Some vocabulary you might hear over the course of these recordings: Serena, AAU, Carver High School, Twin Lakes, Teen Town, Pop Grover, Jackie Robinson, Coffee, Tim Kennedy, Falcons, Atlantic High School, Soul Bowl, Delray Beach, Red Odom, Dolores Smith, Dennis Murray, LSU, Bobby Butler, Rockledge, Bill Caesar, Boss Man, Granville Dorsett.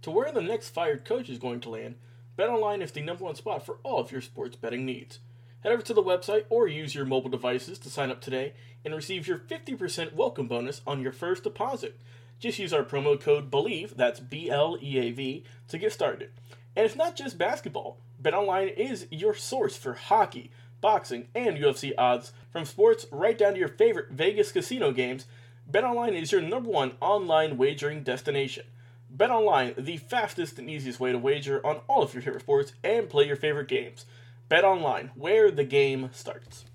to where the next fired coach is going to land, BetOnline is the #1 spot for all of your sports betting needs. Head over to the website or use your mobile devices to sign up today and receive your 50% welcome bonus on your first deposit. Just use our promo code BELIEVE, that's BLEAV, to get started. And it's not just basketball. BetOnline is your source for hockey, boxing, and UFC odds, from sports right down to your favorite Vegas casino games. BetOnline is your #1 online wagering destination. BetOnline, the fastest and easiest way to wager on all of your favorite sports and play your favorite games. BetOnline, where the game starts.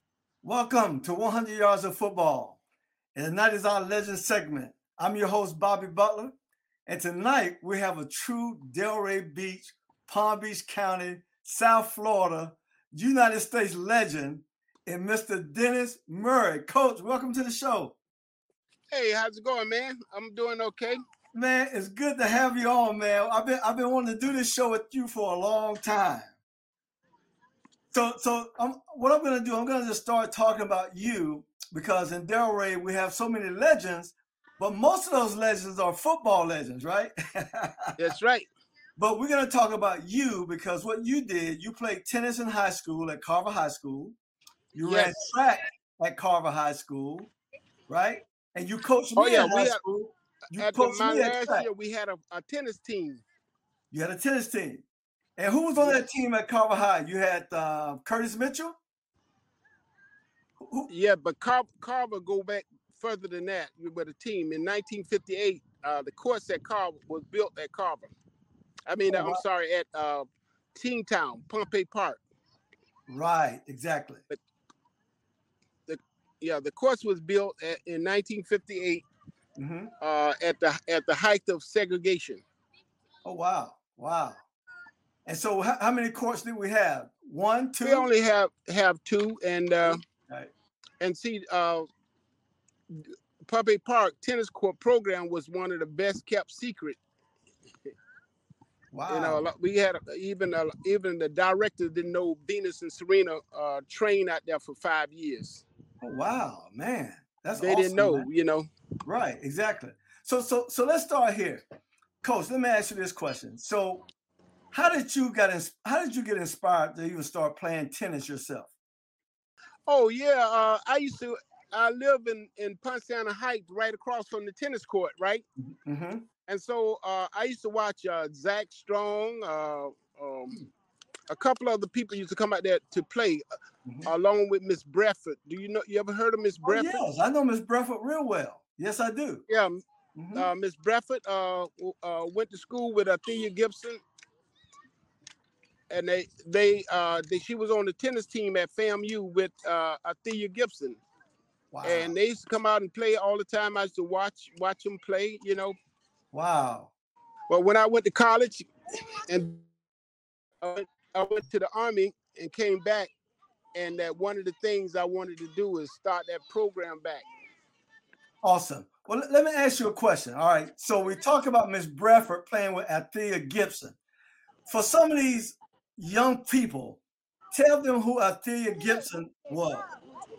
Welcome to 100 Yards of Football. And tonight is our Legend segment. I'm your host, Bobby Butler. And tonight we have a true Delray Beach, Palm Beach County, South Florida, United States legend, and Mr. Dennis Murray. Coach, welcome to the show. Hey, how's it going, man? I'm doing okay. Man, it's good to have you on, man. I've been wanting to do this show with you for a long time. So what I'm going to do, I'm going to just start talking about you, because in Delray we have so many legends, but most of those legends are football legends, right? That's right. But we're going to talk about you because what you did, you played tennis in high school at Carver High School. You ran track at Carver High School, right? And you coached me at high school. Last year, we had a tennis team. You had a tennis team. And who was on that team at Carver High? You had Curtis Mitchell? Who? Yeah, but Carver go back further than that with a team. In 1958, the course at Carver was built at Carver. at Teen Town, Pompey Park. Right, exactly. But the course was built in 1958. Mm-hmm. At the height of segregation. Oh, wow. And so how many courts did we have? One, two? We only have two. And right. And see, Pompey Park tennis court program was one of the best kept secret. Wow. You know, we had even the director didn't know Venus and Serena trained out there for 5 years. Oh, wow, man. They didn't know, man. You know. Right, exactly. So let's start here, Coach. Let me ask you this question. So, how did you get inspired to even start playing tennis yourself? Oh yeah, I live in Pasadena Heights, right across from the tennis court, right. Mm-hmm. And so I used to watch Zach Strong, a couple other people used to come out there to play. Mm-hmm. Along with Miss Bradford. Do you know? You ever heard of Miss Bradford? Yes, I know Miss Bradford real well. Yes, I do. Yeah, mm-hmm. Miss Bradford went to school with Althea Gibson, and she was on the tennis team at FAMU with Althea Gibson. Wow. And they used to come out and play all the time. I used to watch them play. You know. Wow. But when I went to college, and I went to the Army and came back. And that one of the things I wanted to do is start that program back. Awesome. Well, let me ask you a question. All right. So we talk about Miss Bradford playing with Althea Gibson. For some of these young people, tell them who Althea Gibson was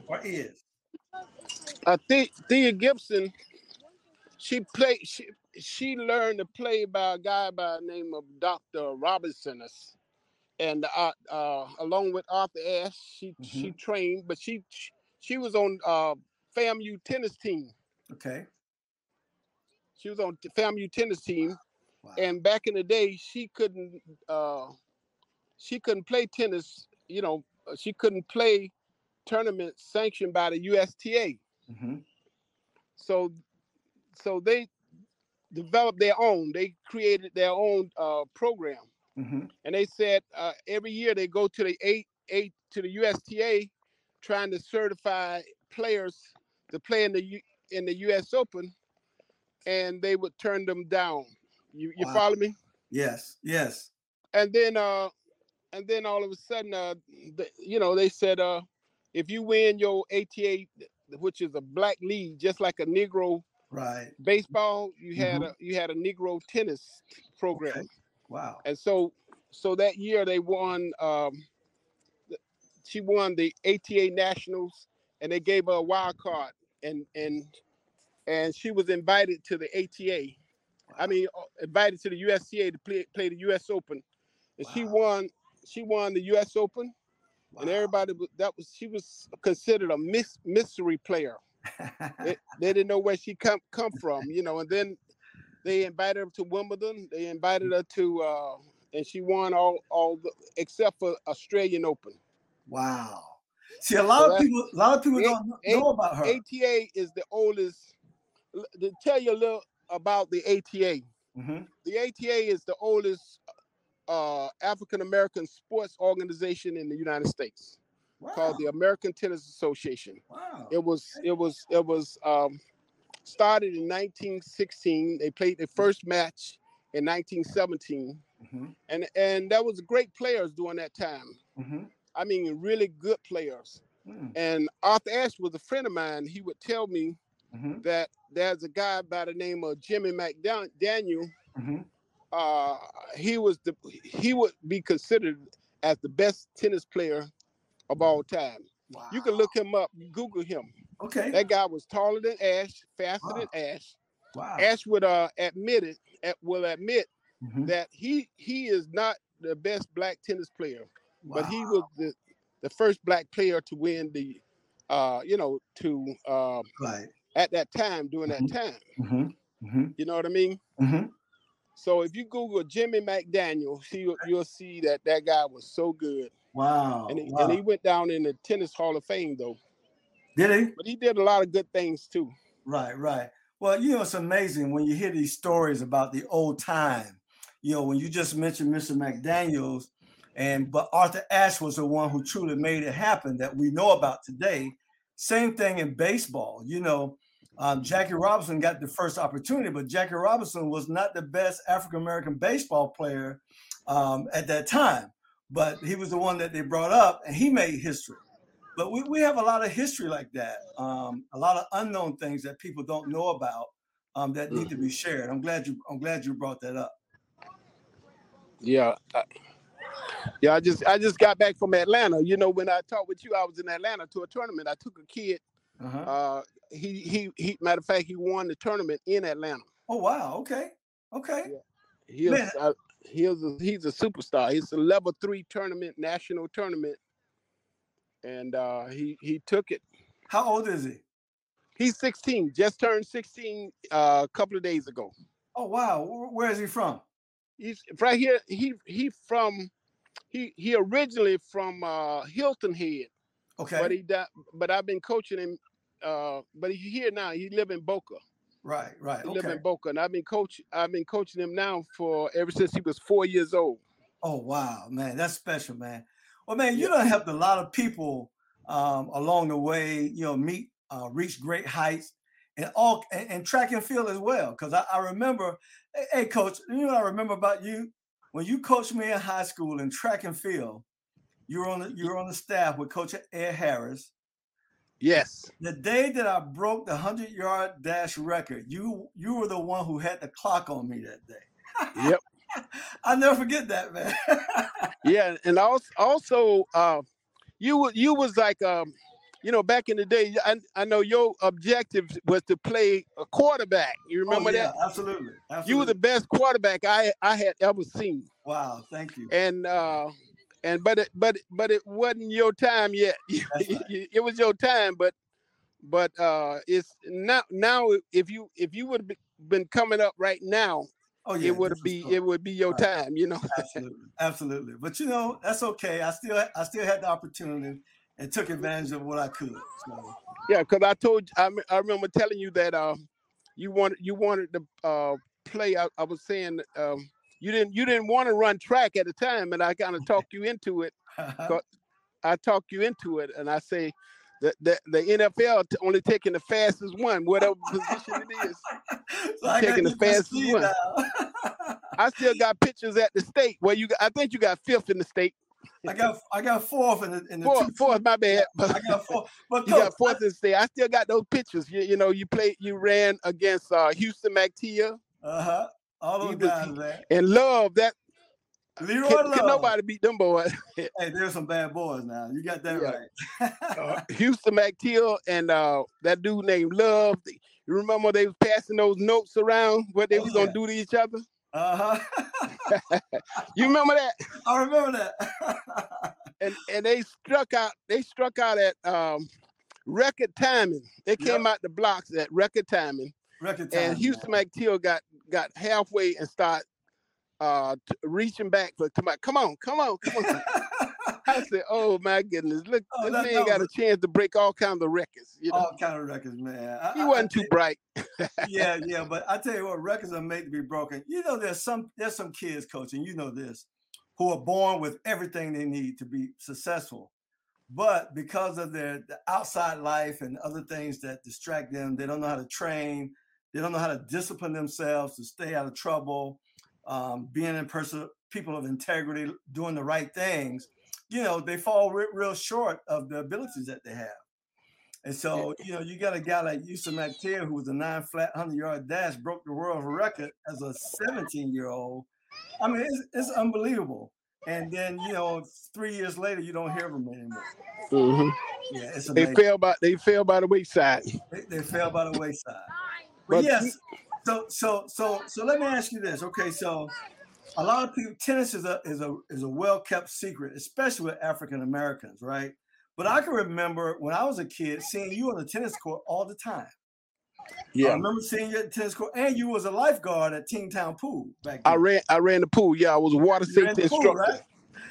or is. Althea Gibson, she learned to play by a guy by the name of Dr. Robinson. And along with Arthur Ashe, she trained, but she was on FAMU tennis team. Okay. She was on the FAMU tennis team. Wow. And back in the day, she couldn't play tennis. You know, she couldn't play tournaments sanctioned by the USTA. Mm-hmm. So they developed their own. They created their own program. Mm-hmm. And they said every year they go to the USTA, trying to certify players to play in the U.S. Open, and they would turn them down. You follow me? Yes, yes. And then all of a sudden, they said, if you win your ATA, which is a black league, just like a Negro baseball, you had a Negro tennis program. Okay. Wow. And so that year they won. She won the ATA Nationals, and they gave her a wild card, and she was invited to the ATA. Wow. I mean, invited to the USTA to play the US Open, and she won the US Open, wow. And she was considered a mystery player. They didn't know where she come from, you know, and then. They invited her to Wimbledon. They invited her to, and she won all except for Australian Open. Wow! See, a lot of people don't know about her. ATA is the oldest. To tell you a little about the ATA, the ATA is the oldest African American sports organization in the United States, called the American Tennis Association. Wow! It was. Started in 1916. They played their first match in 1917, and that was great players during that time. Mm-hmm. I mean, really good players. Mm. And Arthur Ashe was a friend of mine. He would tell me that there's a guy by the name of Jimmy McDaniel. Mm-hmm. He would be considered as the best tennis player of all time. Wow. You can look him up. Google him. Okay. That guy was taller than Ashe, faster than Ashe. Wow. Ashe would admit that he is not the best black tennis player, but he was the first black player to win the, at that time during that time. Mm-hmm. Mm-hmm. You know what I mean? Mm-hmm. So if you Google Jimmy McDaniel, you'll see that guy was so good. Wow. And he went down in the Tennis Hall of Fame, though. Did he? But he did a lot of good things, too. Right, right. Well, you know, it's amazing when you hear these stories about the old time. You know, when you just mentioned Mr. McDaniels, but Arthur Ashe was the one who truly made it happen that we know about today. Same thing in baseball. You know, Jackie Robinson got the first opportunity, but Jackie Robinson was not the best African-American baseball player at that time. But he was the one that they brought up, and he made history. But we have a lot of history like that, a lot of unknown things that people don't know about that need to be shared. I'm glad you brought that up. Yeah, I just got back from Atlanta. You know, when I talked with you, I was in Atlanta to a tournament. I took a kid. Uh-huh. He matter of fact, he won the tournament in Atlanta. Oh wow! Okay. Yeah. He's a superstar. He's a level 3 tournament, national tournament, and he took it. How old is he? He's 16. Just turned 16 a couple of days ago. Oh wow! Where is he from? He's right here. He originally from Hilton Head. Okay. But but I've been coaching him. But he's here now. He lives in Boca. Right. He lives in Boca, and I've been coaching him now ever since he was 4 years old. Oh wow, man, that's special, man. Well, man, you done helped a lot of people along the way. You know, reach great heights, and track and field as well. Because I remember, hey, coach, you know what I remember about you when you coached me in high school in track and field. You were on the staff with Coach Ed Harris. Yes. The day that I broke the 100-yard dash record, you were the one who had the clock on me that day. Yep. I'll never forget that, man. Yeah, and also, you was like, back in the day, I know your objective was to play a quarterback. You remember that? Absolutely. You were the best quarterback I had ever seen. Wow, thank you. And And but it wasn't your time yet. It was your time, but it's now if you would have been coming up right now, it would be your right. time, you know. Absolutely. But you know, that's okay. I still had the opportunity and took advantage of what I could. So. Yeah, because I remember telling you that you wanted to play. I was saying you didn't want to run track at the time, and I kind of talked you into it. I talked you into it, and I say that the NFL only taking the fastest one, whatever position it is. So taking the fastest one. I still got pictures at the state. Well, I think you got fifth in the state. I got fourth in the fourth. My bad. I got fourth. But you got fourth in the state. I still got those pictures. You ran against Houston McTear. Uh huh. All those guys, man. And Love that. Leroy Love. Can nobody beat them boys? Hey, there's some bad boys now. You got that right. Houston McTear and that dude named Love. You remember they was passing those notes around what they was gonna do to each other? Uh-huh. You remember that? I remember that. and they struck out at record timing. They came out the blocks at record timing. Record timing. And Houston McTear got halfway and started reaching back for come on. I said, oh my goodness, look, this man got a chance to break all kinds of records. You know? All kinds of records, man. He wasn't too bright. yeah, but I tell you what, records are made to be broken. You know, there's some kids, Coach, and you know this, who are born with everything they need to be successful, but because of the outside life and other things that distract them, they don't know how to train, they don't know how to discipline themselves to stay out of trouble, being in person, people of integrity, doing the right things. You know, they fall real short of the abilities that they have. And so, you know, you got a guy like Houston McTear, who was a 9-flat 100-yard dash, broke the world record as a 17-year-old. I mean, it's unbelievable. And then, you know, 3 years later, you don't hear from them anymore. Mm-hmm. Yeah, it's amazing. They fell by the wayside. They fell by the wayside. But yes, so let me ask you this. Okay, so a lot of people, tennis is a well-kept secret, especially with African Americans, right? But I can remember when I was a kid seeing you on the tennis court all the time. Yeah, I remember seeing you at the tennis court, and you was a lifeguard at Teen Town pool back then. I ran the pool. Yeah, I was a water safety instructor. Pool, right?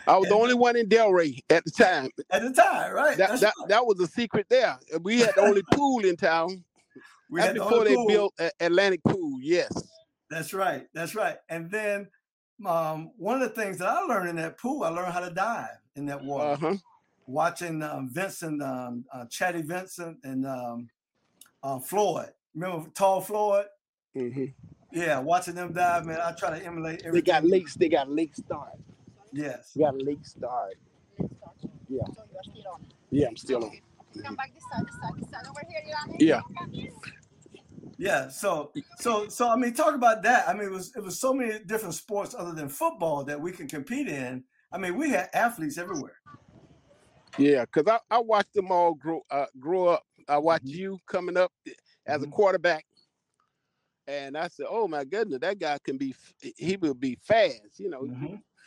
I was the only one in Delray at the time. At the time, right? That was a secret there. We had the only pool in town. That's before they built Atlantic Pool. Yes, that's right. That's right. And then. One of the things that I learned in that pool, I learned how to dive in that water. Uh-huh. Watching Vincent, Chatty Vincent, and Floyd. Remember Tall Floyd? Mm-hmm. Yeah, watching them dive, man. I try to emulate everything. They got lake start. Yes. They got lake start. Yeah. So you are still on it? Yeah, I'm still on it. Okay, come back this side. Over here, you're on it? Yeah. Yeah, so I mean, talk about that. I mean, it was so many different sports other than football that we can compete in. I mean, we had athletes everywhere. Yeah, because I watched them all grow up. I watched you coming up as a quarterback, and I said, "Oh my goodness, that guy can be. He will be fast. You know,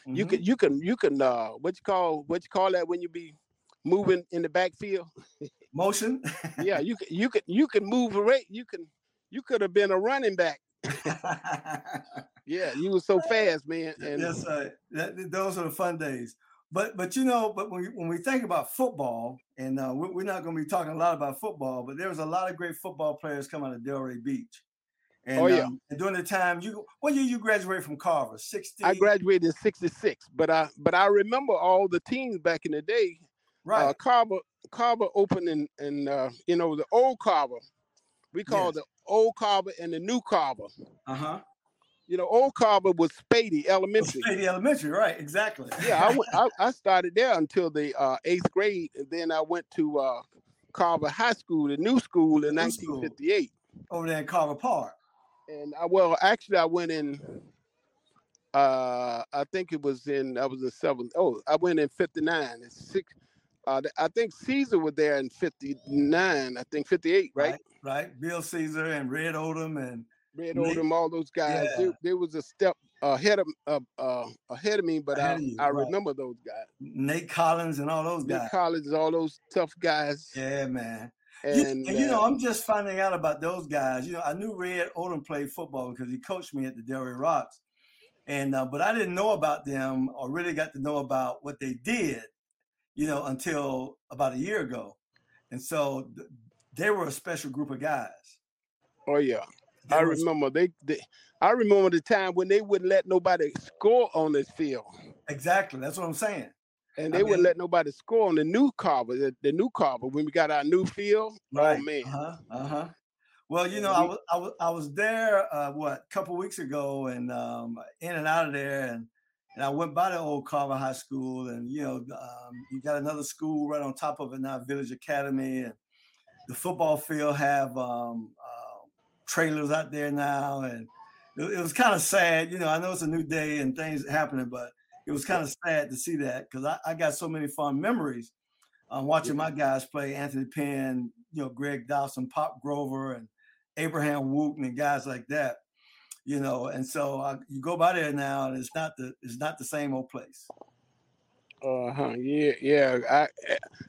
you can. What you call that when you be moving in the backfield? Motion. Yeah, you can move away. You could have been a running back. Yeah, you were so fast, man. And that's right. Those are the fun days. But you know, but when we think about football, and we're not going to be talking a lot about football, but there was a lot of great football players come out of Delray Beach. And, and during the time what year you graduated from Carver? 60. I graduated in 66, but I remember all the teams back in the day. Right. Carver opened in you know, the old Carver. We call the old Carver and the new Carver. Uh-huh. You know, old Carver was Spady Elementary. Well, Spady Elementary, right, exactly. Yeah, I started there until the 8th grade, and then I went to Carver High School, the new school, in 1958. Over there in Carver Park. And, I went in, I was in 7th. Oh, I went in 59. It's 6. I think Caesar was there in 59, I think 58, right? Right. Bill Caesar and Red Odom all those guys. Yeah. There was a step ahead of me, but I remember those guys. Nate Collins and all those guys. Nate Collins, all those tough guys. Yeah, man. And you know, I'm just finding out about those guys. You know, I knew Red Odom played football because he coached me at the Delray Rocks. And but I didn't know about them or really got to know about what they did, you know, until about a year ago. And so they were a special group of guys. Oh, yeah. I remember I remember the time when they wouldn't let nobody score on this field. Exactly. That's what I'm saying. And they wouldn't let nobody score on the new Carver, when we got our new field. Right. Oh, man. Well, you know, I was there, a couple weeks ago, and in and out of there. And I went by the old Carver High School, and, you know, you got another school right on top of it now, Village Academy. And the football field have trailers out there now. And it was kind of sad. You know, I know it's a new day and things happening, but it was kind of sad to see that because I got so many fond memories watching my guys play, Anthony Penn, you know, Greg Dawson, Pop Grover, and Abraham Wooten and guys like that, you know. And so you go by there now, and it's not the same old place. Yeah.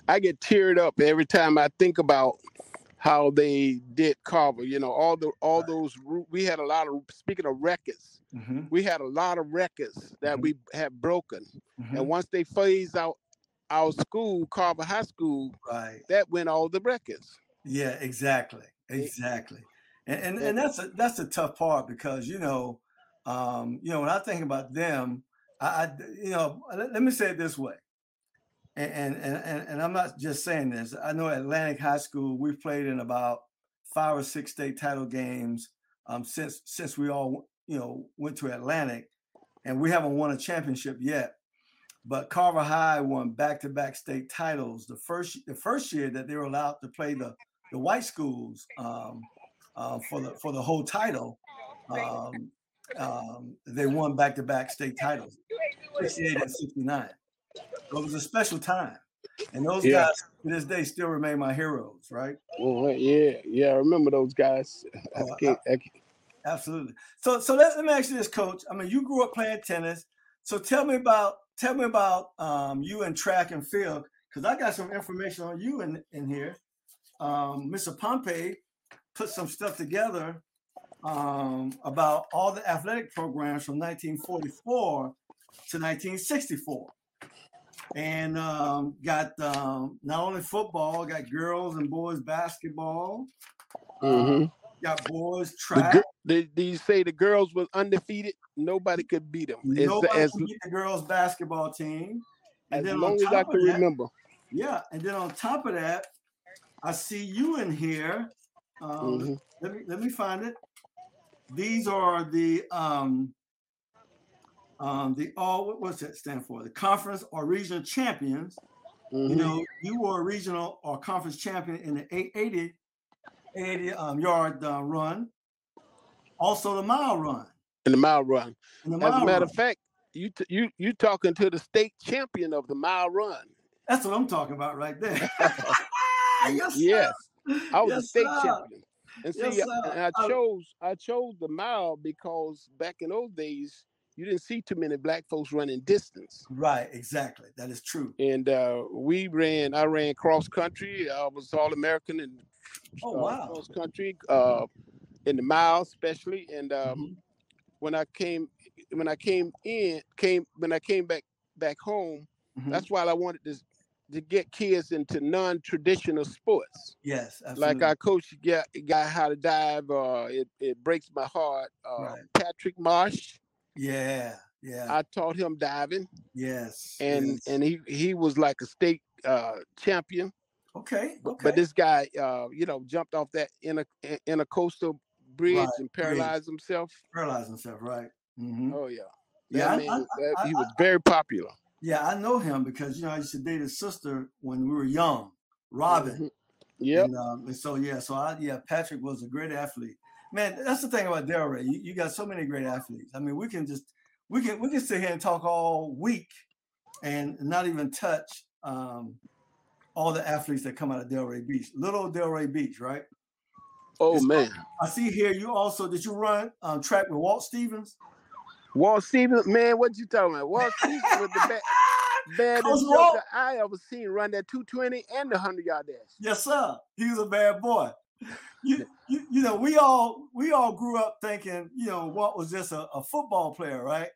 I get teared up every time I think about how they did Carver. You know, all those we had a lot of, speaking of records, we had a lot of records that we had broken. And once they phased out our school, Carver High School, that went all the records. Yeah, exactly. And that's a tough part because, you know, when I think about them, I you know, let me say it this way. And I'm not just saying this. I know Atlantic High School, we've played in about 5 or 6 state title games since we all, you know, went to Atlantic, and we haven't won a championship yet. But Carver High won back-to-back state titles. The first year that they were allowed to play the white schools for the whole title, they won back-to-back state titles, 68 and 69. It was a special time, and those guys to this day still remain my heroes, right? Well, yeah, I remember those guys. Absolutely. So let me ask you this, Coach. I mean, you grew up playing tennis, so tell me about you in track and field, because I got some information on you in here. Mr. Pompey put some stuff together about all the athletic programs from 1944 to 1964. And got not only football, got girls and boys basketball. Got boys track. Did you say the girls was undefeated? Nobody could beat them. Nobody could beat the girls basketball team. And then long as I can remember. Yeah, and then on top of that, I see you in here. Let me find it. These are what does that stand for? The conference or regional champions. You know, you were a regional or conference champion in the 80-yard run. Also the mile run. As a matter of fact, you talking to the state champion of the mile run. That's what I'm talking about right there. Yes, I was a state champion. And see, I chose the mile because back in those days, you didn't see too many black folks running distance. Right, exactly. That is true. And I ran cross country. I was all American in cross country, in the mile especially. And when I came back home, that's why I wanted to get kids into non-traditional sports. Yes, absolutely. Like our coach got how to dive. It breaks my heart. Patrick Marsh. Yeah. I taught him diving. Yes. And he was like a state champion. Okay. But this guy, you know, jumped off that intercoastal bridge and paralyzed himself. Right. Oh, yeah. He was very popular. Yeah, I know him because, you know, I used to date his sister when we were young, Robin. Yeah. So Patrick was a great athlete. Man, that's the thing about Delray. You got so many great athletes. I mean, we can sit here and talk all week and not even touch all the athletes that come out of Delray Beach. Little Delray Beach, right? Oh, man. I see here you also, did you run track with Walt Stevens? Walt Stevens, man, what you talking about? Walt Stevens with the baddest joker I ever seen run that 220 and the 100-yard dash. Yes, sir. He was a bad boy. You know, we all grew up thinking, you know, Walt was just a football player, right?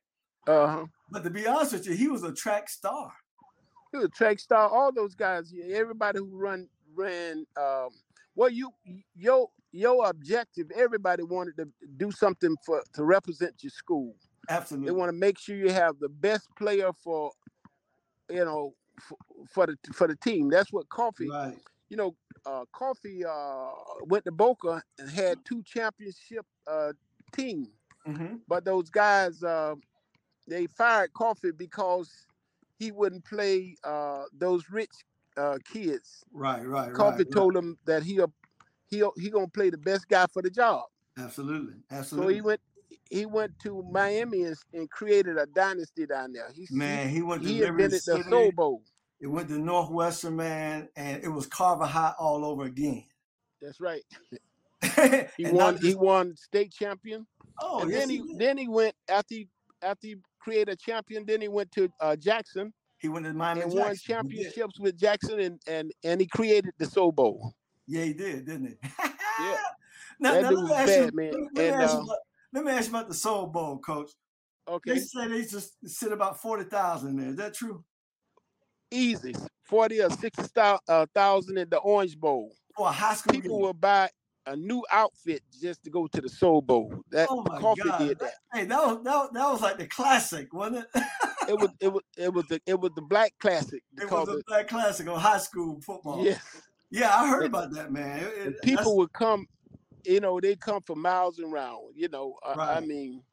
Uh-huh. But to be honest with you, he was a track star. He was a track star. All those guys, everybody who ran. Well, your objective. Everybody wanted to do something to represent your school. Absolutely. They want to make sure you have the best player for, you know, for the team. That's what Coffee. Right. You know, Coffee went to Boca and had two championship teams. Mm-hmm. But those guys, they fired Coffee because he wouldn't play those rich kids. Right. Coffee told him that he gonna play the best guy for the job. Absolutely. So he went to Miami and created a dynasty down there. He invented the Soul Bowl. It went to Northwestern, man, and it was Carver High all over again. That's right. He won state champion. Oh, and yes, then he went after he created a champion. Then he went to Jackson. He went to Miami and won championships with Jackson, and he created the Soul Bowl. Yeah, he did, didn't he? Yeah. Now, let me ask you about the Soul Bowl, Coach. Okay. They say they just sit about 40,000 there. Is that true? Easy, 40 or 60,000 in the Orange Bowl. For a high school people will buy a new outfit just to go to the Soul Bowl. Coffee did that. Hey, that was like the classic, wasn't it? It was the Black Classic. It was the Black Classic on high school football. Yes. Yeah, I heard about that, man. People would come, you know, they come for miles and round. You know, right. I mean,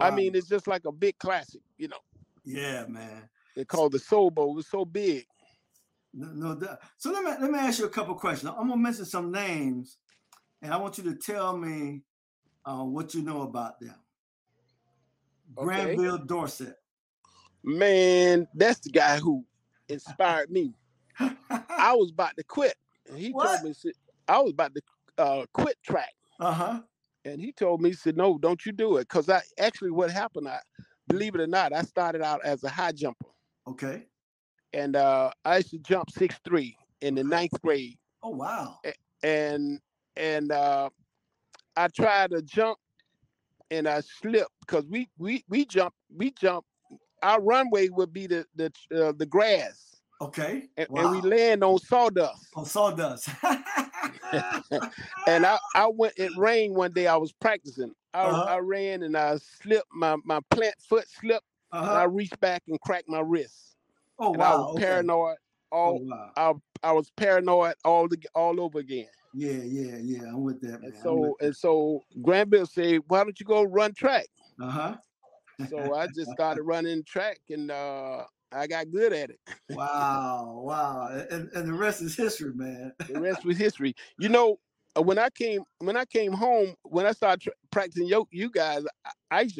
it's just like a big classic, you know. Yeah, man. They called the Soul Bowl. It was so big. No doubt. So let me ask you a couple of questions. I'm gonna mention some names, and I want you to tell me what you know about them. Okay. Granville Dorsett. Man, that's the guy who inspired me. I was about to quit, and he told me I was about to quit track. Uh huh. And he told me, he said, "No, don't you do it," because what happened? I believe it or not, I started out as a high jumper. Okay. And I used to jump 6'3" in the ninth grade. Oh, wow. And I tried to jump and I slipped because we jump. Our runway would be the grass. Okay. And we land on sawdust. And I went, it rained one day. I was practicing. I ran and I slipped, my plant foot slipped. Uh-huh. And I reached back and cracked my wrist. Oh, and wow! I was paranoid. I was paranoid all over again. Yeah. I'm with that, man. So Granville said, "Why don't you go run track?" Uh huh. So I just started running track, and I got good at it. Wow! And the rest is history, man. The rest was history. You know, when I came home, when I started practicing you guys, I used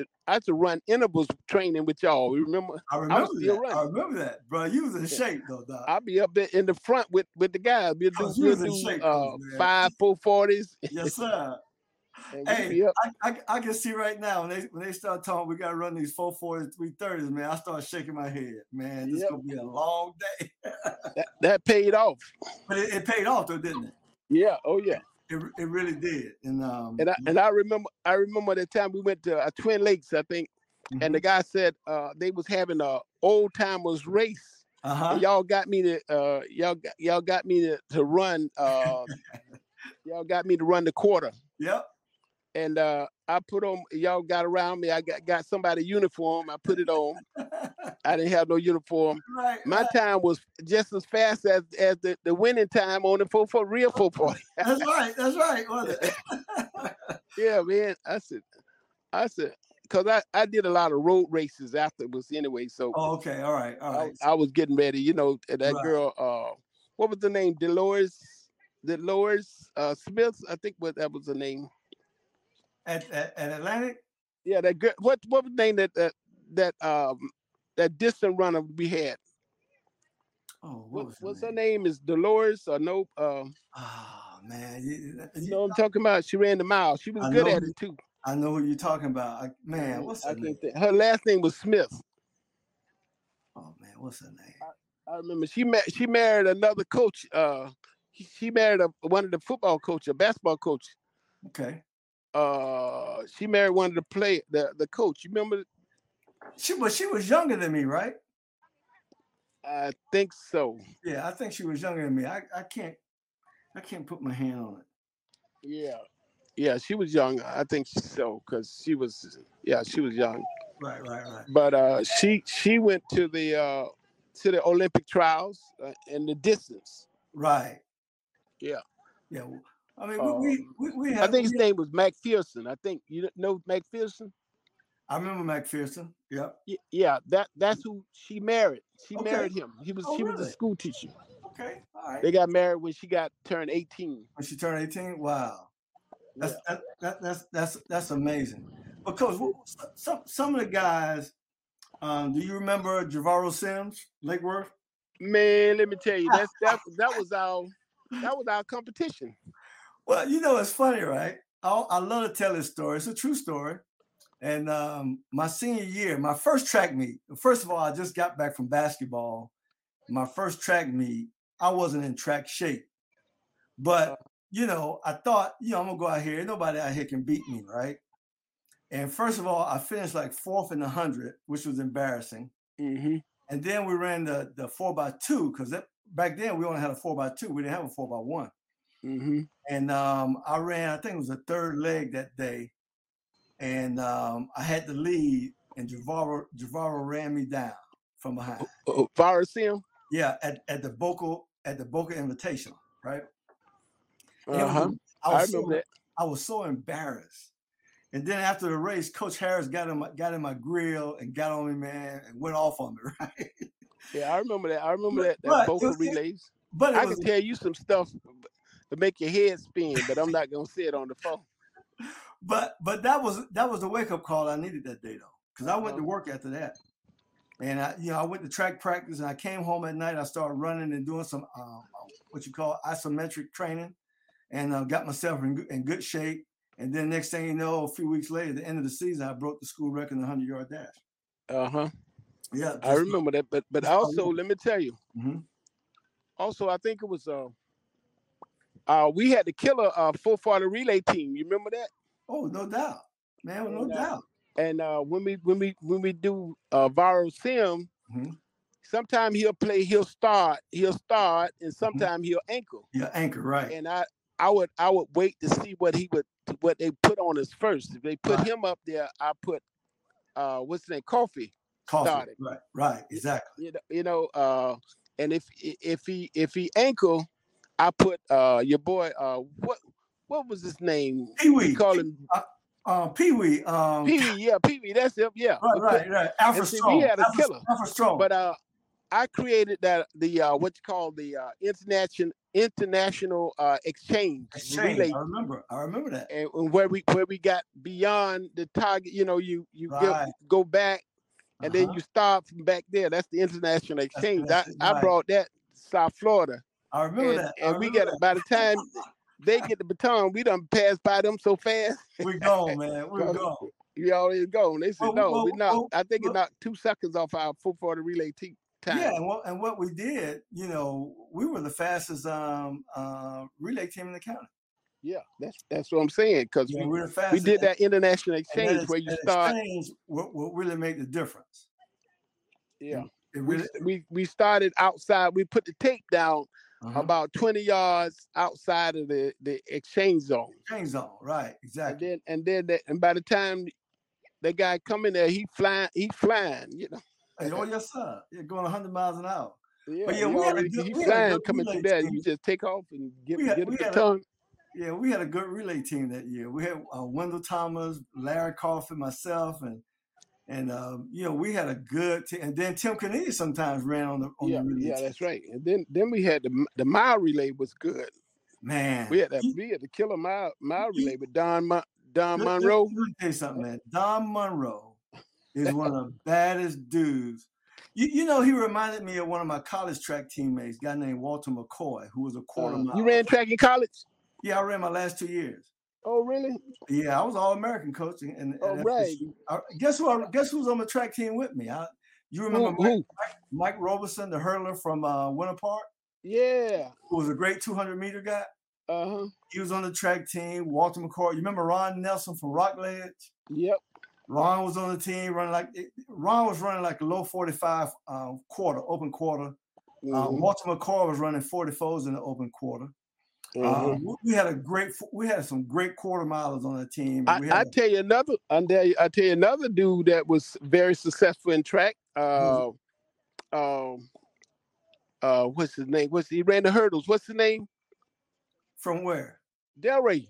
to run intervals training with y'all. You remember? I remember that, bro. You was in shape though, dog. I'd be up there in the front with the guys. We'd do 5.440s. Yes, sir. Hey, I can see right now when they start talking, we got to run these 4.40s, 3.30s, man. I start shaking my head, man. This is going to be a long day. that paid off. But it paid off though, didn't it? Yeah. Oh, yeah. It really did. And I remember that time we went to Twin Lakes, I think, mm-hmm. and the guy said they was having a old timers race. Uh-huh. And y'all got me to run the quarter. Yep. And I put on. Y'all got around me. I got somebody's uniform. I put it on. I didn't have no uniform. Right, My time was just as fast as the winning time on the 4.40. That's right. That's right. Wasn't it? Yeah, man. I said, because I did a lot of road races afterwards anyway. So. Oh, okay. All right. I was getting ready. You know that girl. What was the name? Dolores Smith. I think that was the name. At Atlantic? Yeah, that girl. What was the name that distant runner we had? Oh, what's her name? Is Dolores or no? Oh man, you know what I'm talking about? She ran the mile. She was good at it too. I know who you're talking about. Man, what's her name? Her last name was Smith. Oh man, what's her name? I remember she married another coach. She married one of the football coaches, a basketball coach. Okay. She married one of the play the coach. You remember? She was younger than me, right? I think so. Yeah, I think she was younger than me. I can't put my hand on it. Yeah, she was young. I think so, because she was young. Right. But she went to the Olympic trials in the distance. Right. Yeah. I mean, we have. I think his name was McPherson. I think you know McPherson. I remember McPherson. Yep. Yeah, that's who she married. She married him. She was a school teacher. Okay. All right. They got married when she turned 18. When she turned 18? Wow. That's amazing. Because some of the guys, do you remember Javaro Sims, Lake Worth? Man, let me tell you, that was our competition. Well, you know, it's funny, right? I love to tell this story. It's a true story. And my senior year, my first track meet, first of all, I just got back from basketball. My first track meet, I wasn't in track shape. But, I thought, I'm going to go out here. Nobody out here can beat me, right? And first of all, I finished like fourth in the 100, which was embarrassing. Mm-hmm. And then we ran the 4x2 because back then we only had a 4x2. We didn't have a 4x1. Mm-hmm. And I ran, I think it was the third leg that day. And I had the lead, and Javaro ran me down from behind. Oh, Javaro Sims? Yeah, at the Boca Invitation, right? Uh-huh. I was so embarrassed. And then after the race, Coach Harris got in my grill and got on me, man, and went off on me, right? Yeah, I remember that. I remember that Boca relays. But I can tell you some stuff to make your head spin, but I'm not gonna say it on the phone. But that was the wake up call I needed that day though, because I went to work after that, and I went to track practice, and I came home at night. I started running and doing some what you call isometric training, and got myself in good shape. And then next thing you know, a few weeks later, at the end of the season, I broke the school record in the 100-yard dash. Uh huh. Yeah, I remember that. But also, let me tell you. Mm-hmm. Also, I think it was we had the killer 440 relay team. You remember that? Oh, no doubt, man. No doubt. And when we do Varo Sim, mm-hmm. sometimes he'll start, and sometimes mm-hmm. he'll anchor. Yeah, anchor, right. And I would wait to see what they put on us first. If they put him up there, I put what's his name, Coffee started. Right, exactly. And if he anchor, I put your boy what was his name? Pee Wee. Call him Pee Wee. Pee Wee. That's him. Yeah. Right. Alfred Strong. He had a killer. Alfred Strong. But I created the international exchange. I remember that. And where we got beyond the target, you go back, and then you start from back there. That's the international exchange. I brought that to South Florida. I remember that. And we got by the time they get the baton, we done passed by them so fast. We're gone, man. We're gone. We always gone. They said, it knocked 2 seconds off our 440 relay team. Time. Yeah, and what we did, we were the fastest relay team in the county. Yeah, that's what I'm saying, because we did that international exchange will really make the difference. Yeah, we started outside. We put the tape down about 20 yards outside of the exchange zone. Exchange zone, right? Exactly. And by the time the guy come in there, he's flying. Hey, oh yes, sir. You're going 100 miles an hour. Yeah, but he's flying coming through there. You just take off and get the tongue. Yeah, we had a good relay team that year. We had Wendell Thomas, Larry Coffey, myself, and we had a good team. And then Tim Kennedy sometimes ran on the relay team. That's right. And then we had the mile relay was good. Man, we had the killer mile relay with Don Monroe. Let me tell you something, man. Don Monroe is one of the baddest dudes. He reminded me of one of my college track teammates, a guy named Walter McCoy, who was a quarter mile. You ran track in college? Yeah, I ran my last 2 years. Oh, really? Yeah, I was All-American coach. Right. Guess who's on the track team with me? You remember Mike Robinson, the hurler from Winter Park? Yeah. Who was a great 200-meter guy. Uh-huh. He was on the track team. Walter McCord. You remember Ron Nelson from Rockledge? Yep. Ron was on the team running like a low 45 quarter, open quarter. Mm-hmm. Walter McCord was running 40-fours in the open quarter. Mm-hmm. We had some great quarter milers on the team. I tell you another dude that was very successful in track. What's his name? He ran the hurdles. What's his name? From where? Delray.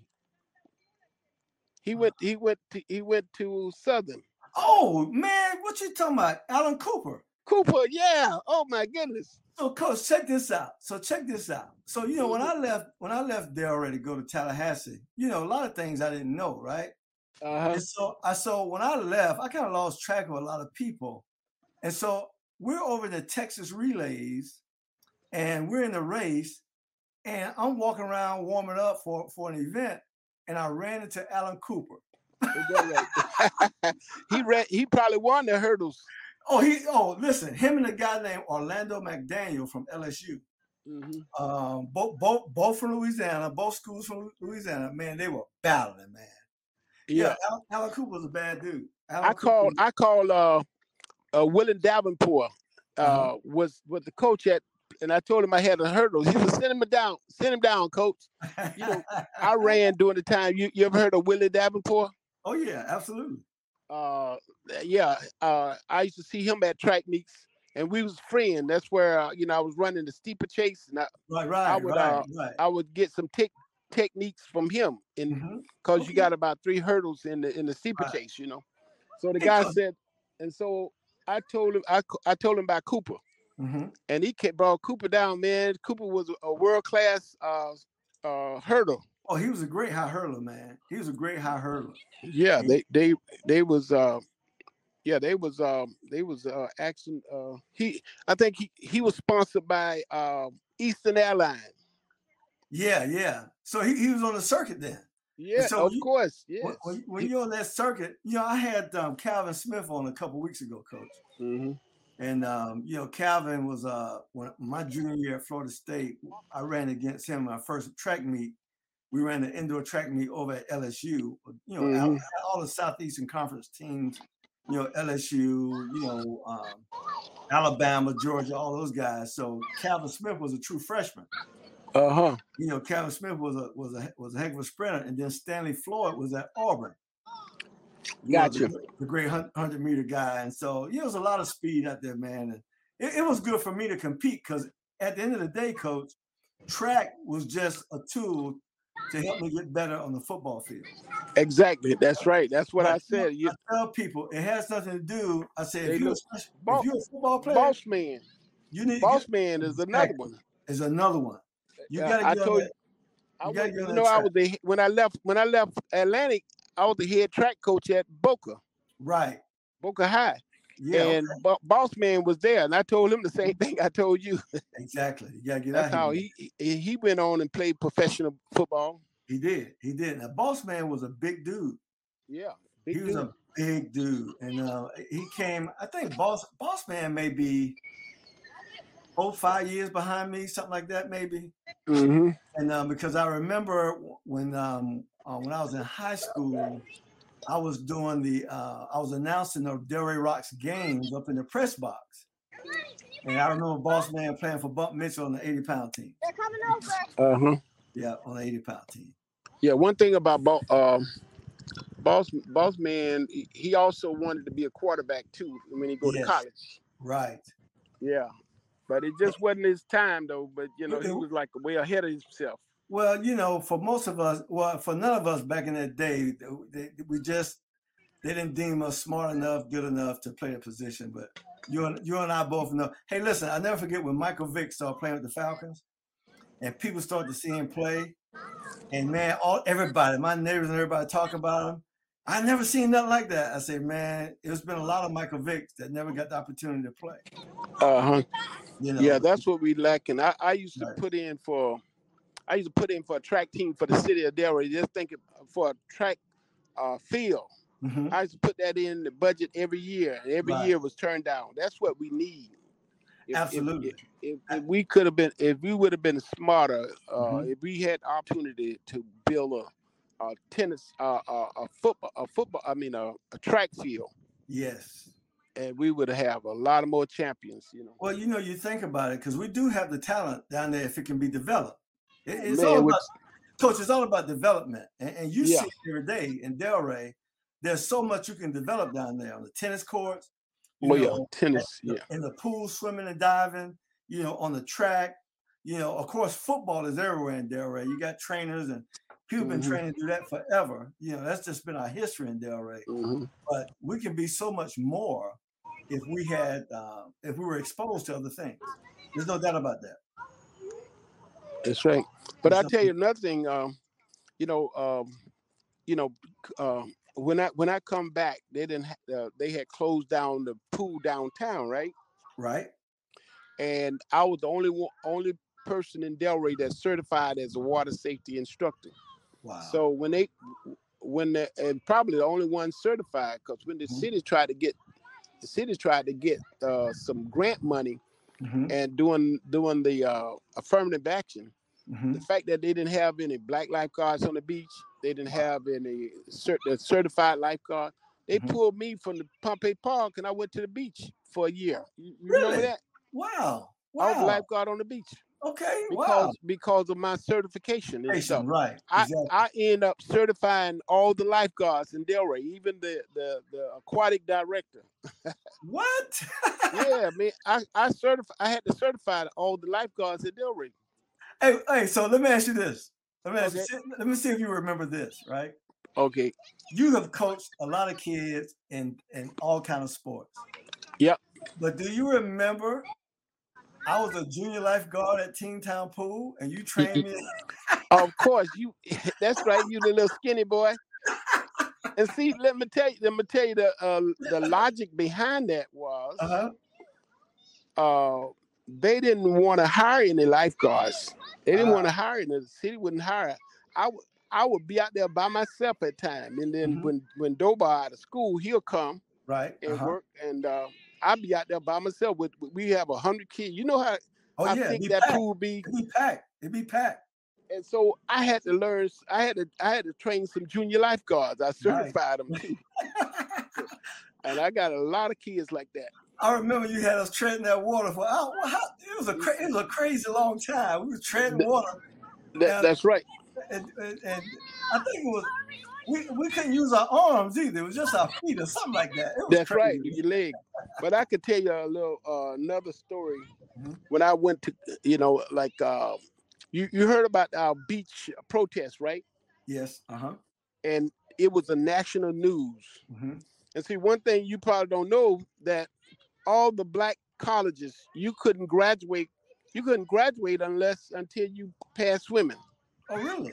He went to Southern. Oh man, what you talking about? Alan Cooper. Cooper, yeah. Oh my goodness. So coach, check this out. So you know when I left Delray to go to Tallahassee, you know, a lot of things I didn't know, right? Uh-huh. And so when I left, I kind of lost track of a lot of people. And so we're over in the Texas relays and we're in the race, and I'm walking around warming up for an event. And I ran into Alan Cooper. He probably won the hurdles. Listen, him and a guy named Orlando McDaniel from LSU. Mm-hmm. Both from Louisiana, both schools from Louisiana. Man, they were battling, man. Yeah, Alan Cooper was a bad dude. I called Willie Davenport was the coach at. And I told him I had a hurdle. He was send him down, coach. You know, I ran during the time. You ever heard of Willie Davenport? Oh yeah, absolutely. I used to see him at track meets, and we was friends. That's where I was running the steeplechase, and I would get some techniques from him, and because you got about 3 hurdles in the steeplechase, you know. So the guy said, and so I told him about Cooper. Mm-hmm. And he brought Cooper down, man. Cooper was a world-class hurdler. Oh, he was a great high hurdler, man. Yeah, they was action. I think he was sponsored by Eastern Airlines. Yeah. So he was on the circuit then. Yeah, so of course. Yes. When you're on that circuit, I had Calvin Smith on a couple weeks ago, coach. Mm-hmm. And, Calvin was when my junior year at Florida State, I ran against him my first track meet. We ran an indoor track meet over at LSU, all the Southeastern Conference teams, LSU, Alabama, Georgia, all those guys. So Calvin Smith was a true freshman. Uh-huh. Calvin Smith was a heck of a sprinter. And then Stanley Floyd was at Auburn. Gotcha. The great 100-meter guy. And so there was a lot of speed out there, man. And it was good for me to compete because at the end of the day, coach, track was just a tool to help me get better on the football field. Exactly. That's right. That's what I said. I tell people it has nothing to do. I said, if you're a football player, Boss Man. Boss Man is another one. You got to get on that. When I left Atlantic, I was the head track coach at Boca. Right. Boca High. Yeah. And Boss Man was there. And I told him the same thing I told you. Exactly. You gotta get out how here. He went on and played professional football. He did. Now, Boss Man was a big dude. Yeah. A big dude. And he came, I think Boss Man may be 5 years behind me, something like that, maybe. Mm-hmm. And because I remember when I was in high school, I was doing I was announcing the Delray Rocks games up in the press box. And I remember Boss Man playing for Bump Mitchell on the 80-pound team. They're coming over. Uh-huh. Yeah, on the 80-pound team. Yeah, one thing about Boss Man, he also wanted to be a quarterback too when he go to college. Right. Yeah. But it just wasn't his time though, but he was like way ahead of himself. Well, for none of us back in that day, they didn't deem us smart enough, good enough to play the position. But you and I both know. Hey, listen, I never forget when Michael Vick started playing with the Falcons, and people started to see him play. And man, everybody, my neighbors and everybody talking about him. I never seen nothing like that. I say, man, there's been a lot of Michael Vicks that never got the opportunity to play. Uh huh. Yeah, that's what we lacking. I used to put in for. I used to put in for a track team for the city of Delray, just thinking for a track field. Mm-hmm. I used to put that in the budget every year, and every year was turned down. That's what we need. Absolutely. If we could have been, if we would have been smarter, if we had opportunity to build a tennis, a track field. Yes. And we would have a lot of more champions, you know. Well, you know, you think about it, because we do have the talent down there if it can be developed. Coach, it's all about development. And you see it every day in Delray. There's so much you can develop down there on the tennis courts. In the pool, swimming and diving, you know, on the track. You know, of course, football is everywhere in Delray. You got trainers, and people have been training to do that forever. You know, that's just been our history in Delray. Mm-hmm. But we can be so much more if we had, if we were exposed to other things. There's no doubt about that. That's right. But I'll tell you another thing, when I come back, they didn't. They had closed down the pool downtown, right? Right. And I was the only person in Delray that's certified as a water safety instructor. Wow. So and probably the only one certified, because when the city tried to get, some grant money, and doing the affirmative action. Mm-hmm. The fact that they didn't have any black lifeguards on the beach, they didn't have any certified lifeguard. They pulled me from the Pompey Park, and I went to the beach for a year. You really? Remember that? Wow! I was a lifeguard on the beach. Okay, because of my certification. And so right. Exactly. I end up certifying all the lifeguards in Delray, even the aquatic director. What? Yeah, man. I had to certify all the lifeguards in Delray. Hey, so let me ask you this. Let me see if you remember this, right? Okay. You have coached a lot of kids in all kinds of sports. Yep. But do you remember I was a junior lifeguard at Teen Town Pool and you trained me? Of course, that's right, you the little skinny boy. And see, let me tell you the logic behind that was they didn't want to hire any lifeguards. They didn't want to hire any. The city wouldn't hire. I would be out there by myself at times. And then when Doba out of school, he'll come and work. And I'd be out there by myself. We have 100 kids. You know how think that pool would be? It'd be packed. And so I had to learn. I had to train some junior lifeguards. I certified them too. And I got a lot of kids like that. I remember you had us treading that water for it was a crazy long time. We were treading water. That's right. And I think it was we couldn't use our arms either. It was just our feet or something like that. That's crazy. Right, your leg. But I could tell you a little another story. Mm-hmm. When I went to you heard about our beach protest, right? Yes. And it was a national news. Mm-hmm. And see, one thing you probably don't know that. All the black colleges, you couldn't graduate until you passed swimming. Oh, really?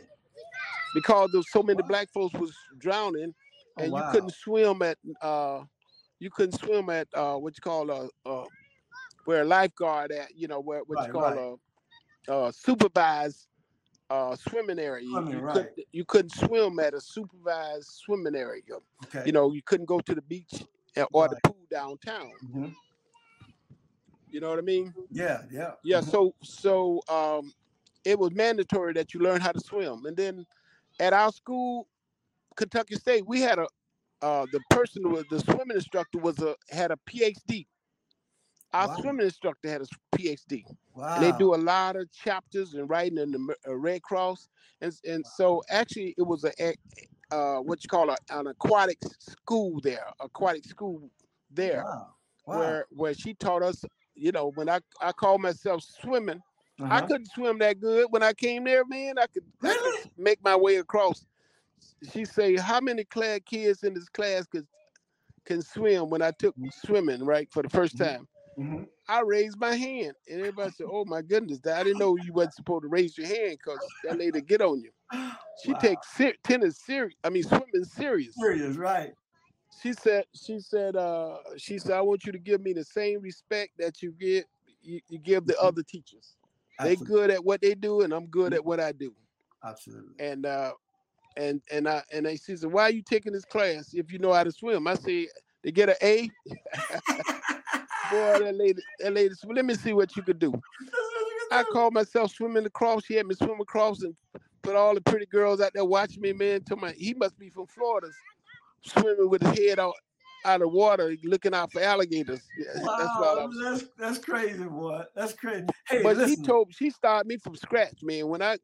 Because there was so many black folks was drowning, and you couldn't swim at where a lifeguard at, you know, where a supervised swimming area. You couldn't swim at a supervised swimming area. Okay. You know, you couldn't go to the beach or the pool downtown. Mm-hmm. You know what I mean? Yeah. Mm-hmm. So it was mandatory that you learn how to swim. And then at our school, Kentucky State, we had the swimming instructor had a PhD. Our swimming instructor had a PhD. Wow. And they do a lot of chapters and writing in the Red Cross. And so actually it was an aquatic school there. Wow. Where she taught us, you know, when I called myself swimming, I couldn't swim that good. When I came there, man, I could make my way across. She say, how many kids in this class can swim? When I took swimming, right, for the first time, I raised my hand, and everybody said, oh my goodness, I didn't know you wasn't supposed to raise your hand because that lady get on you. She takes tennis serious. I mean, swimming serious. Serious, right? She said, I want you to give me the same respect that you give the other teachers. Absolutely. They good at what they do, and I'm good at what I do. Absolutely. And they says, why are you taking this class if you know how to swim? I say, they get an A. Boy, that lady, let me see what you could do. I called myself swimming across. She had me swim across and put all the pretty girls out there watching me, man. He must be from Florida, swimming with his head out of water, looking out for alligators. Wow, that's crazy, boy. That's crazy. Hey, but listen. She started me from scratch, man. When I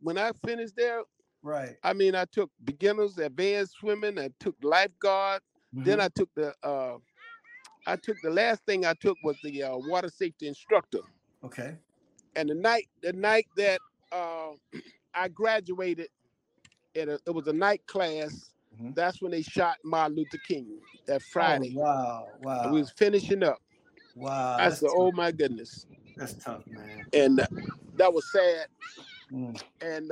finished there, right? I mean, I took beginners, advanced swimming. I took lifeguard. Mm-hmm. Then I took the last thing I took was the water safety instructor. Okay. And the night that I graduated, it was a night class. Mm-hmm. That's when they shot Martin Luther King that Friday. Oh, wow. And we was finishing up. Wow. I said, oh, my goodness. That's tough, man. And that was sad. Mm. And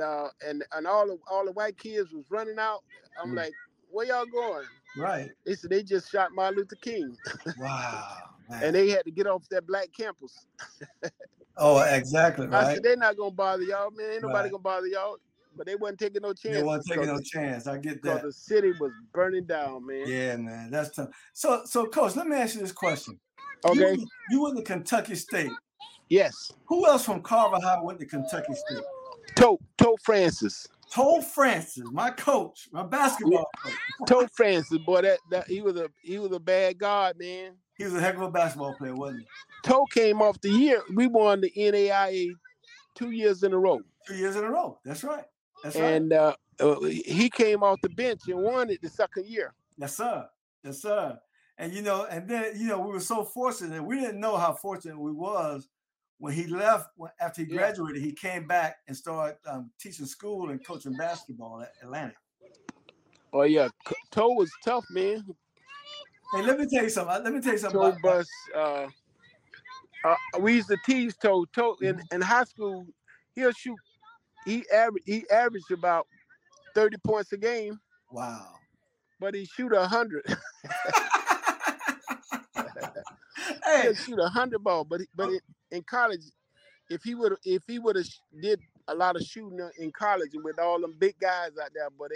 all the white kids was running out. I'm like, where y'all going? Right. They said they just shot Martin Luther King. Wow. Man. And they had to get off that black campus. Oh, exactly. Right. I said, they're not going to bother y'all, man. Ain't nobody going to bother y'all. But they wasn't taking no chance. They wasn't taking no chance. I get that. The city was burning down, man. Yeah, man. That's tough. So, Coach, let me ask you this question. Okay. You went to Kentucky State. Yes. Who else from Carver High went to Kentucky State? Toe Francis. Toe Francis, my coach, my basketball coach. Toe Francis, boy, that he was a bad guard, man. He was a heck of a basketball player, wasn't he? Toe came off the year. We won the NAIA 2 years in a row. 2 years in a row. That's right. That's right. And he came off the bench and won it the second year. Yes, sir. Yes, sir. And, then we were so fortunate. We didn't know how fortunate we was when he left. After he graduated, he came back and started teaching school and coaching basketball at Atlantic. Oh, yeah. Toe was tough, man. Hey, let me tell you something. Toe bus. We used to tease Toe. Toe in high school, he'll shoot. He averaged about 30 points a game. Wow! But he shoot 100. Hey, he'll shoot 100 ball. But in college, if he would have did a lot of shooting in college with all them big guys out there, but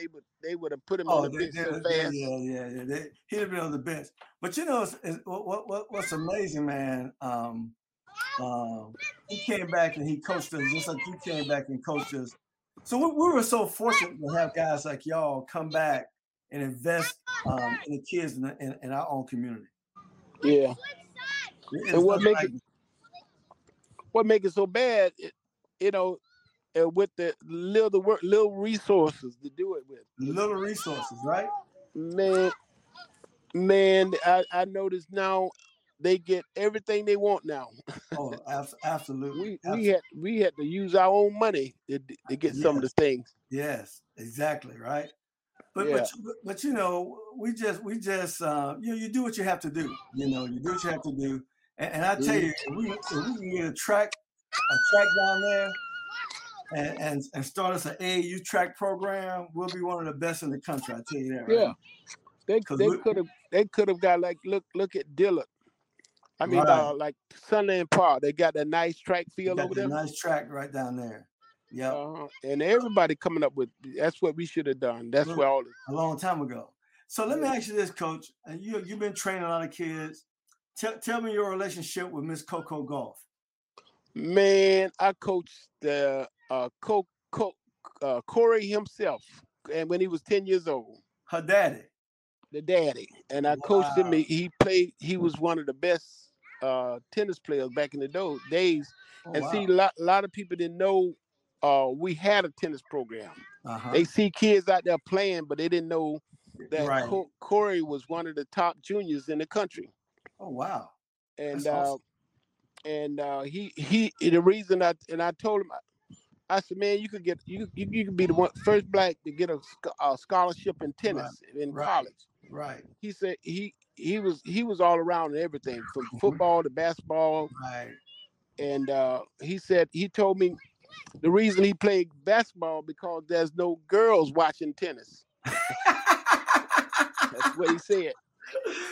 they would have put him on the bench so fast. Yeah. He'd have been on the bench. But what's amazing, man. He came back and he coached us just like you came back and coached us. So we were so fortunate to have guys like y'all come back and invest in the kids in our own community. Yeah. And what makes it so bad, with the little resources to do it with. Little resources, right? Man, I notice now. They get everything they want now. Oh, absolutely. We had to use our own money to get some of the things. Yes, exactly, right. But you do what you have to do. You do what you have to do. And I tell you, if we can get a track down there and start us an AAU track program, we'll be one of the best in the country. I tell you that. Right? Yeah, they could have got like look at Dillard. I mean, like Sunland Park, they got that nice track field over there. Nice track right down there. Yeah. And everybody coming up with that's what we should have done. That's where all a long time ago. So let me ask you this, Coach. And you've been training a lot of kids. Tell me your relationship with Miss Coco Golf. Man, I coached the Corey himself, and when he was 10 years old. Her daddy. The daddy. And I coached him. He played. He was one of the best tennis players back in the days. See, a lot of people didn't know we had a tennis program. Uh-huh. They see kids out there playing, but they didn't know that Corey was one of the top juniors in the country. Oh, wow. And awesome. He the reason I told him, I said, man, you could be the first black to get a scholarship in tennis in college. Right. He said he was all around in everything from football to basketball. Right. And he told me the reason he played basketball because there's no girls watching tennis. That's what he said.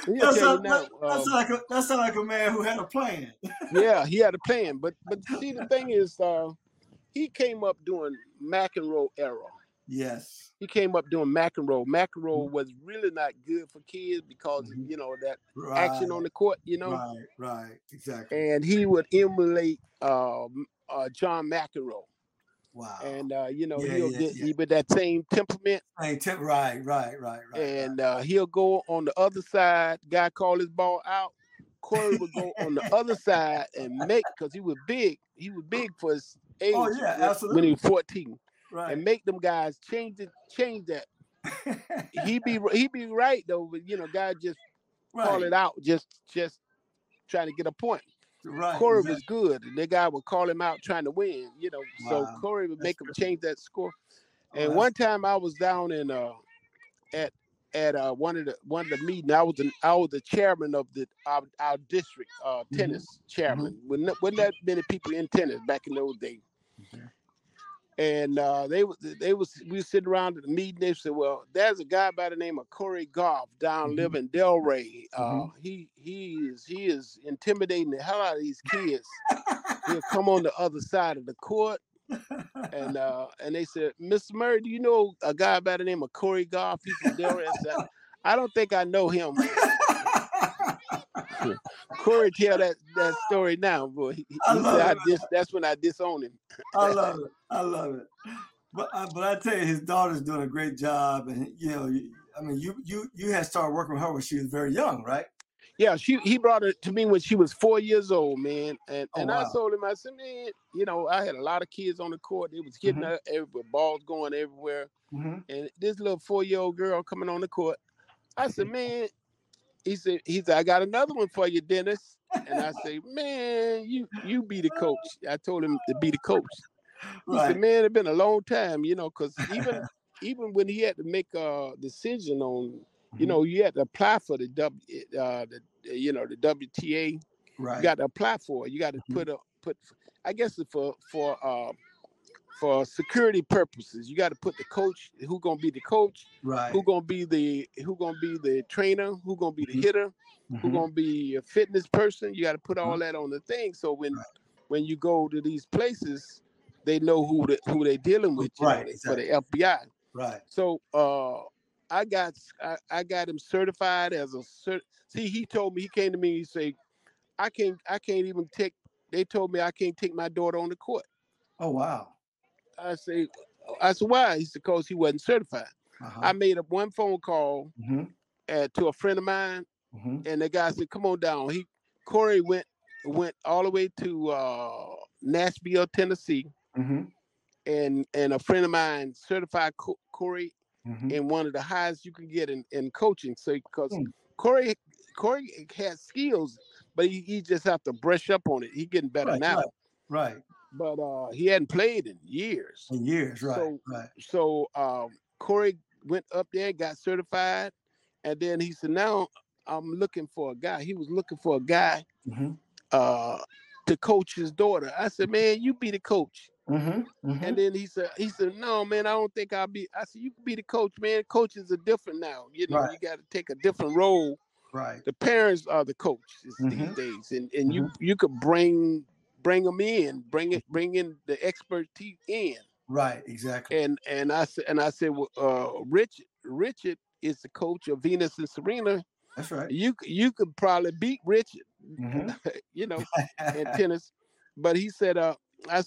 That sounds like a man who had a plan. Yeah, he had a plan. But see, the thing is, he came up doing McEnroe era. Yes. He came up doing McEnroe. McEnroe was really not good for kids because, you know, that action on the court, you know. Right, exactly. And he would emulate John McEnroe. Wow. And, you know, he'll get with that same temperament. Right. And he'll go on the other side. Guy called his ball out. Corey would go on the other side and make, because he was big. He was big for his age when he was 14. Right. And make them guys change that. He be right though, but you know, guys just call it out, just trying to get a point. Right, Corey was good, and the guy would call him out trying to win. You know, so Corey would make him change that score. And one time I was down in at one of the meeting. I was the chairman of our district tennis chairman. Mm-hmm. Wasn't that many people in tennis back in those days? Mm-hmm. And we were sitting around at the meeting. They said, "Well, there's a guy by the name of Corey Goff down live in Delray. He is intimidating the hell out of these kids. He'll come on the other side of the court." And and they said, "Mr. Murray, do you know a guy by the name of Corey Goff? He's from Delray." I said, "I don't think I know him." Corey tell that story now, boy. That's when I disown him. I love it. But I tell you, his daughter's doing a great job, and you know, I mean, you had started working with her when she was very young, right? Yeah, he brought her to me when she was 4 years old, man. I told him, I said, man, you know, I had a lot of kids on the court. It was hitting her, everywhere, balls going everywhere, and this little 4-year-old girl coming on the court. I said, man. He said, I got another one for you, Dennis. And I say, man, you be the coach. I told him to be the coach. He said, man, it's been a long time, you know, because even when he had to make a decision on, you know, you had to apply for the the WTA. Right. You got to apply for it. You got to put. I guess for security purposes, you got to put the coach, who gonna be the coach, who gonna be the trainer, who gonna be the hitter, who gonna be a fitness person. You got to put all that on the thing. So when you go to these places, they know who they dealing with. For the FBI. Right. So I got him certified as a cert. See, he told me, he came to me, he said, they told me I can't take my daughter on the court. Oh wow. I said, why? He said, because he wasn't certified. I made up one phone call to a friend of mine, and the guy said, come on down. Corey went all the way to Nashville, Tennessee, and a friend of mine certified Corey in one of the highest you can get in coaching. So because Corey had skills, but he just have to brush up on it. He's getting better now. Right. But he hadn't played in years. So Corey went up there, got certified, and then he said, now I'm looking for a guy. He was looking for a guy to coach his daughter. I said, man, you be the coach. And then he said, no, man, I don't think I'll be. I said, you can be the coach, man. Coaches are different now. You know, you got to take a different role. Right. The parents are the coaches these days. And you could bring them in, bring in the expertise in. Right, exactly. And I said, well, Richard is the coach of Venus and Serena. That's right. You could probably beat Richard, you know, in tennis. But he said, I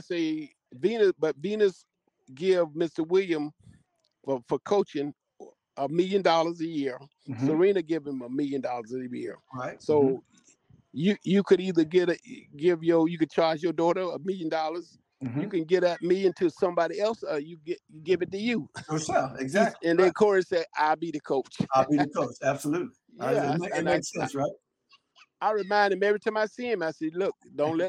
say Venus, but Venus give Mr. William for coaching $1 million a year. Serena give him $1 million a year. Right. So. You could either you could charge your daughter $1 million. You can get that million to somebody else, or give it to you. Yourself, exactly. And then Corey said, "I'll be the coach." I'll be the coach. Absolutely. Yeah, it makes sense, right? I remind him every time I see him. I say, "Look, don't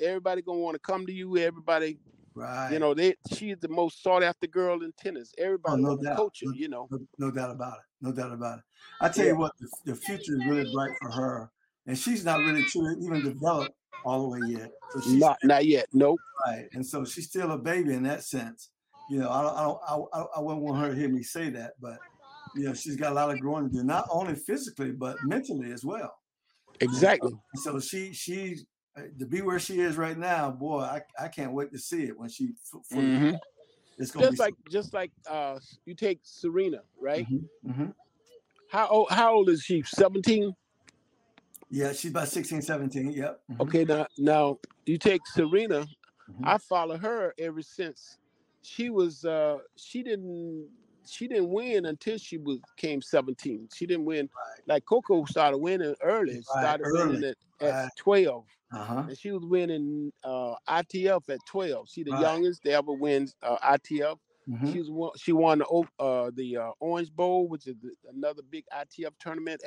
everybody gonna want to come to you. Everybody, right? You know, she's the most sought after girl in tennis. Everybody wants to coach her. You know, no doubt about it. No doubt about it. I tell you what, the future is really bright for her. And she's not really even developed all the way yet. So not yet, nope. Right, and so she's still a baby in that sense. You know, I wouldn't want her to hear me say that, but you know, she's got a lot of growing to do, not only physically but mentally as well. Exactly. So she to be where she is right now, boy, I can't wait to see it when she. Mm-hmm. It's gonna just be like super. Just like you take Serena, right? Mm-hmm. Mm-hmm. How old is she? 17. Yeah, she's about 16, 17. Yep. Mm-hmm. Okay, now you take Serena. Mm-hmm. I follow her ever since she was. She didn't win until she became 17. She didn't win. Right. Like Coco started winning early. Right. Started winning at 12. Uh-huh. And she was winning ITF at 12. She the youngest to ever win ITF. Mm-hmm. She won the Orange Bowl, which is another big ITF tournament.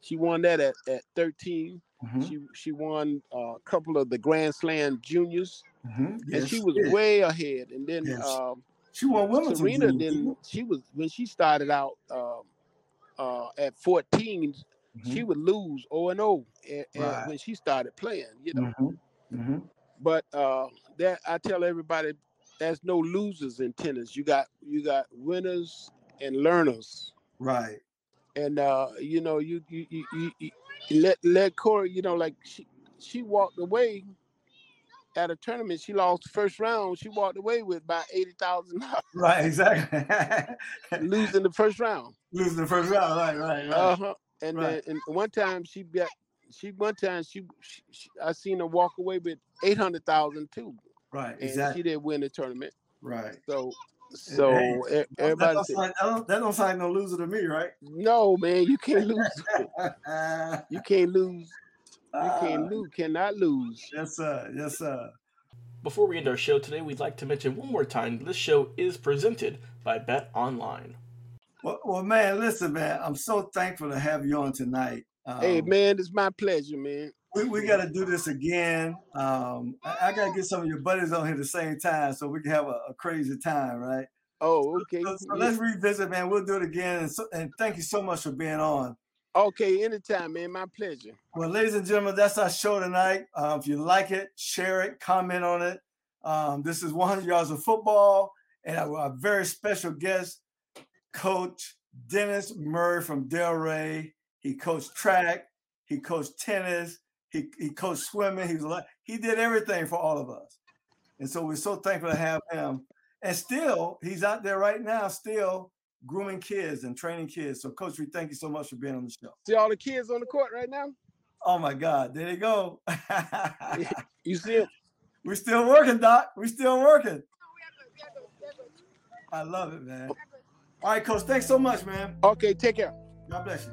She won that at 13. Mm-hmm. She won a couple of the Grand Slam juniors, mm-hmm. Yes, and she was way ahead. And then she won women's. Serena didn't. She was when she started out at 14. Mm-hmm. She would lose 0-0 when she started playing, you know. Mm-hmm. Mm-hmm. But that I tell everybody, there's no losers in tennis. You got winners and learners, right? And you know, you let Corey, you know, like she walked away at a tournament. She lost the first round. She walked away with about $80,000. Right, exactly. Losing the first round. Right. Uh-huh. And then, and one time she I seen her walk away with $800,000 too. Right, and exactly. She didn't win the tournament. Right. So hey, everybody that don't sound no loser to me, right? No, man, you can't lose. Cannot lose. Yes, sir. Yes, sir. Before we end our show today, we'd like to mention one more time this show is presented by Bet Online. Well, man, listen, man, I'm so thankful to have you on tonight. Hey, man, it's my pleasure, man. We got to do this again. I got to get some of your buddies on here at the same time so we can have a crazy time, right? Oh, okay. So let's revisit, man. We'll do it again. And thank you so much for being on. Okay, anytime, man. My pleasure. Well, ladies and gentlemen, that's our show tonight. If you like it, share it, comment on it. This is 100 Yards of Football, and our very special guest, Coach Dennis Murray from Delray. He coached track. He coached tennis. He coached swimming. He did everything for all of us. And so we're so thankful to have him. And still, he's out there right now, still grooming kids and training kids. So, Coach, we thank you so much for being on the show. See all the kids on the court right now? Oh, my God. There they go. You see it? We're still working, Doc. We're still working. I love it, man. All right, Coach, thanks so much, man. Okay, take care. God bless you.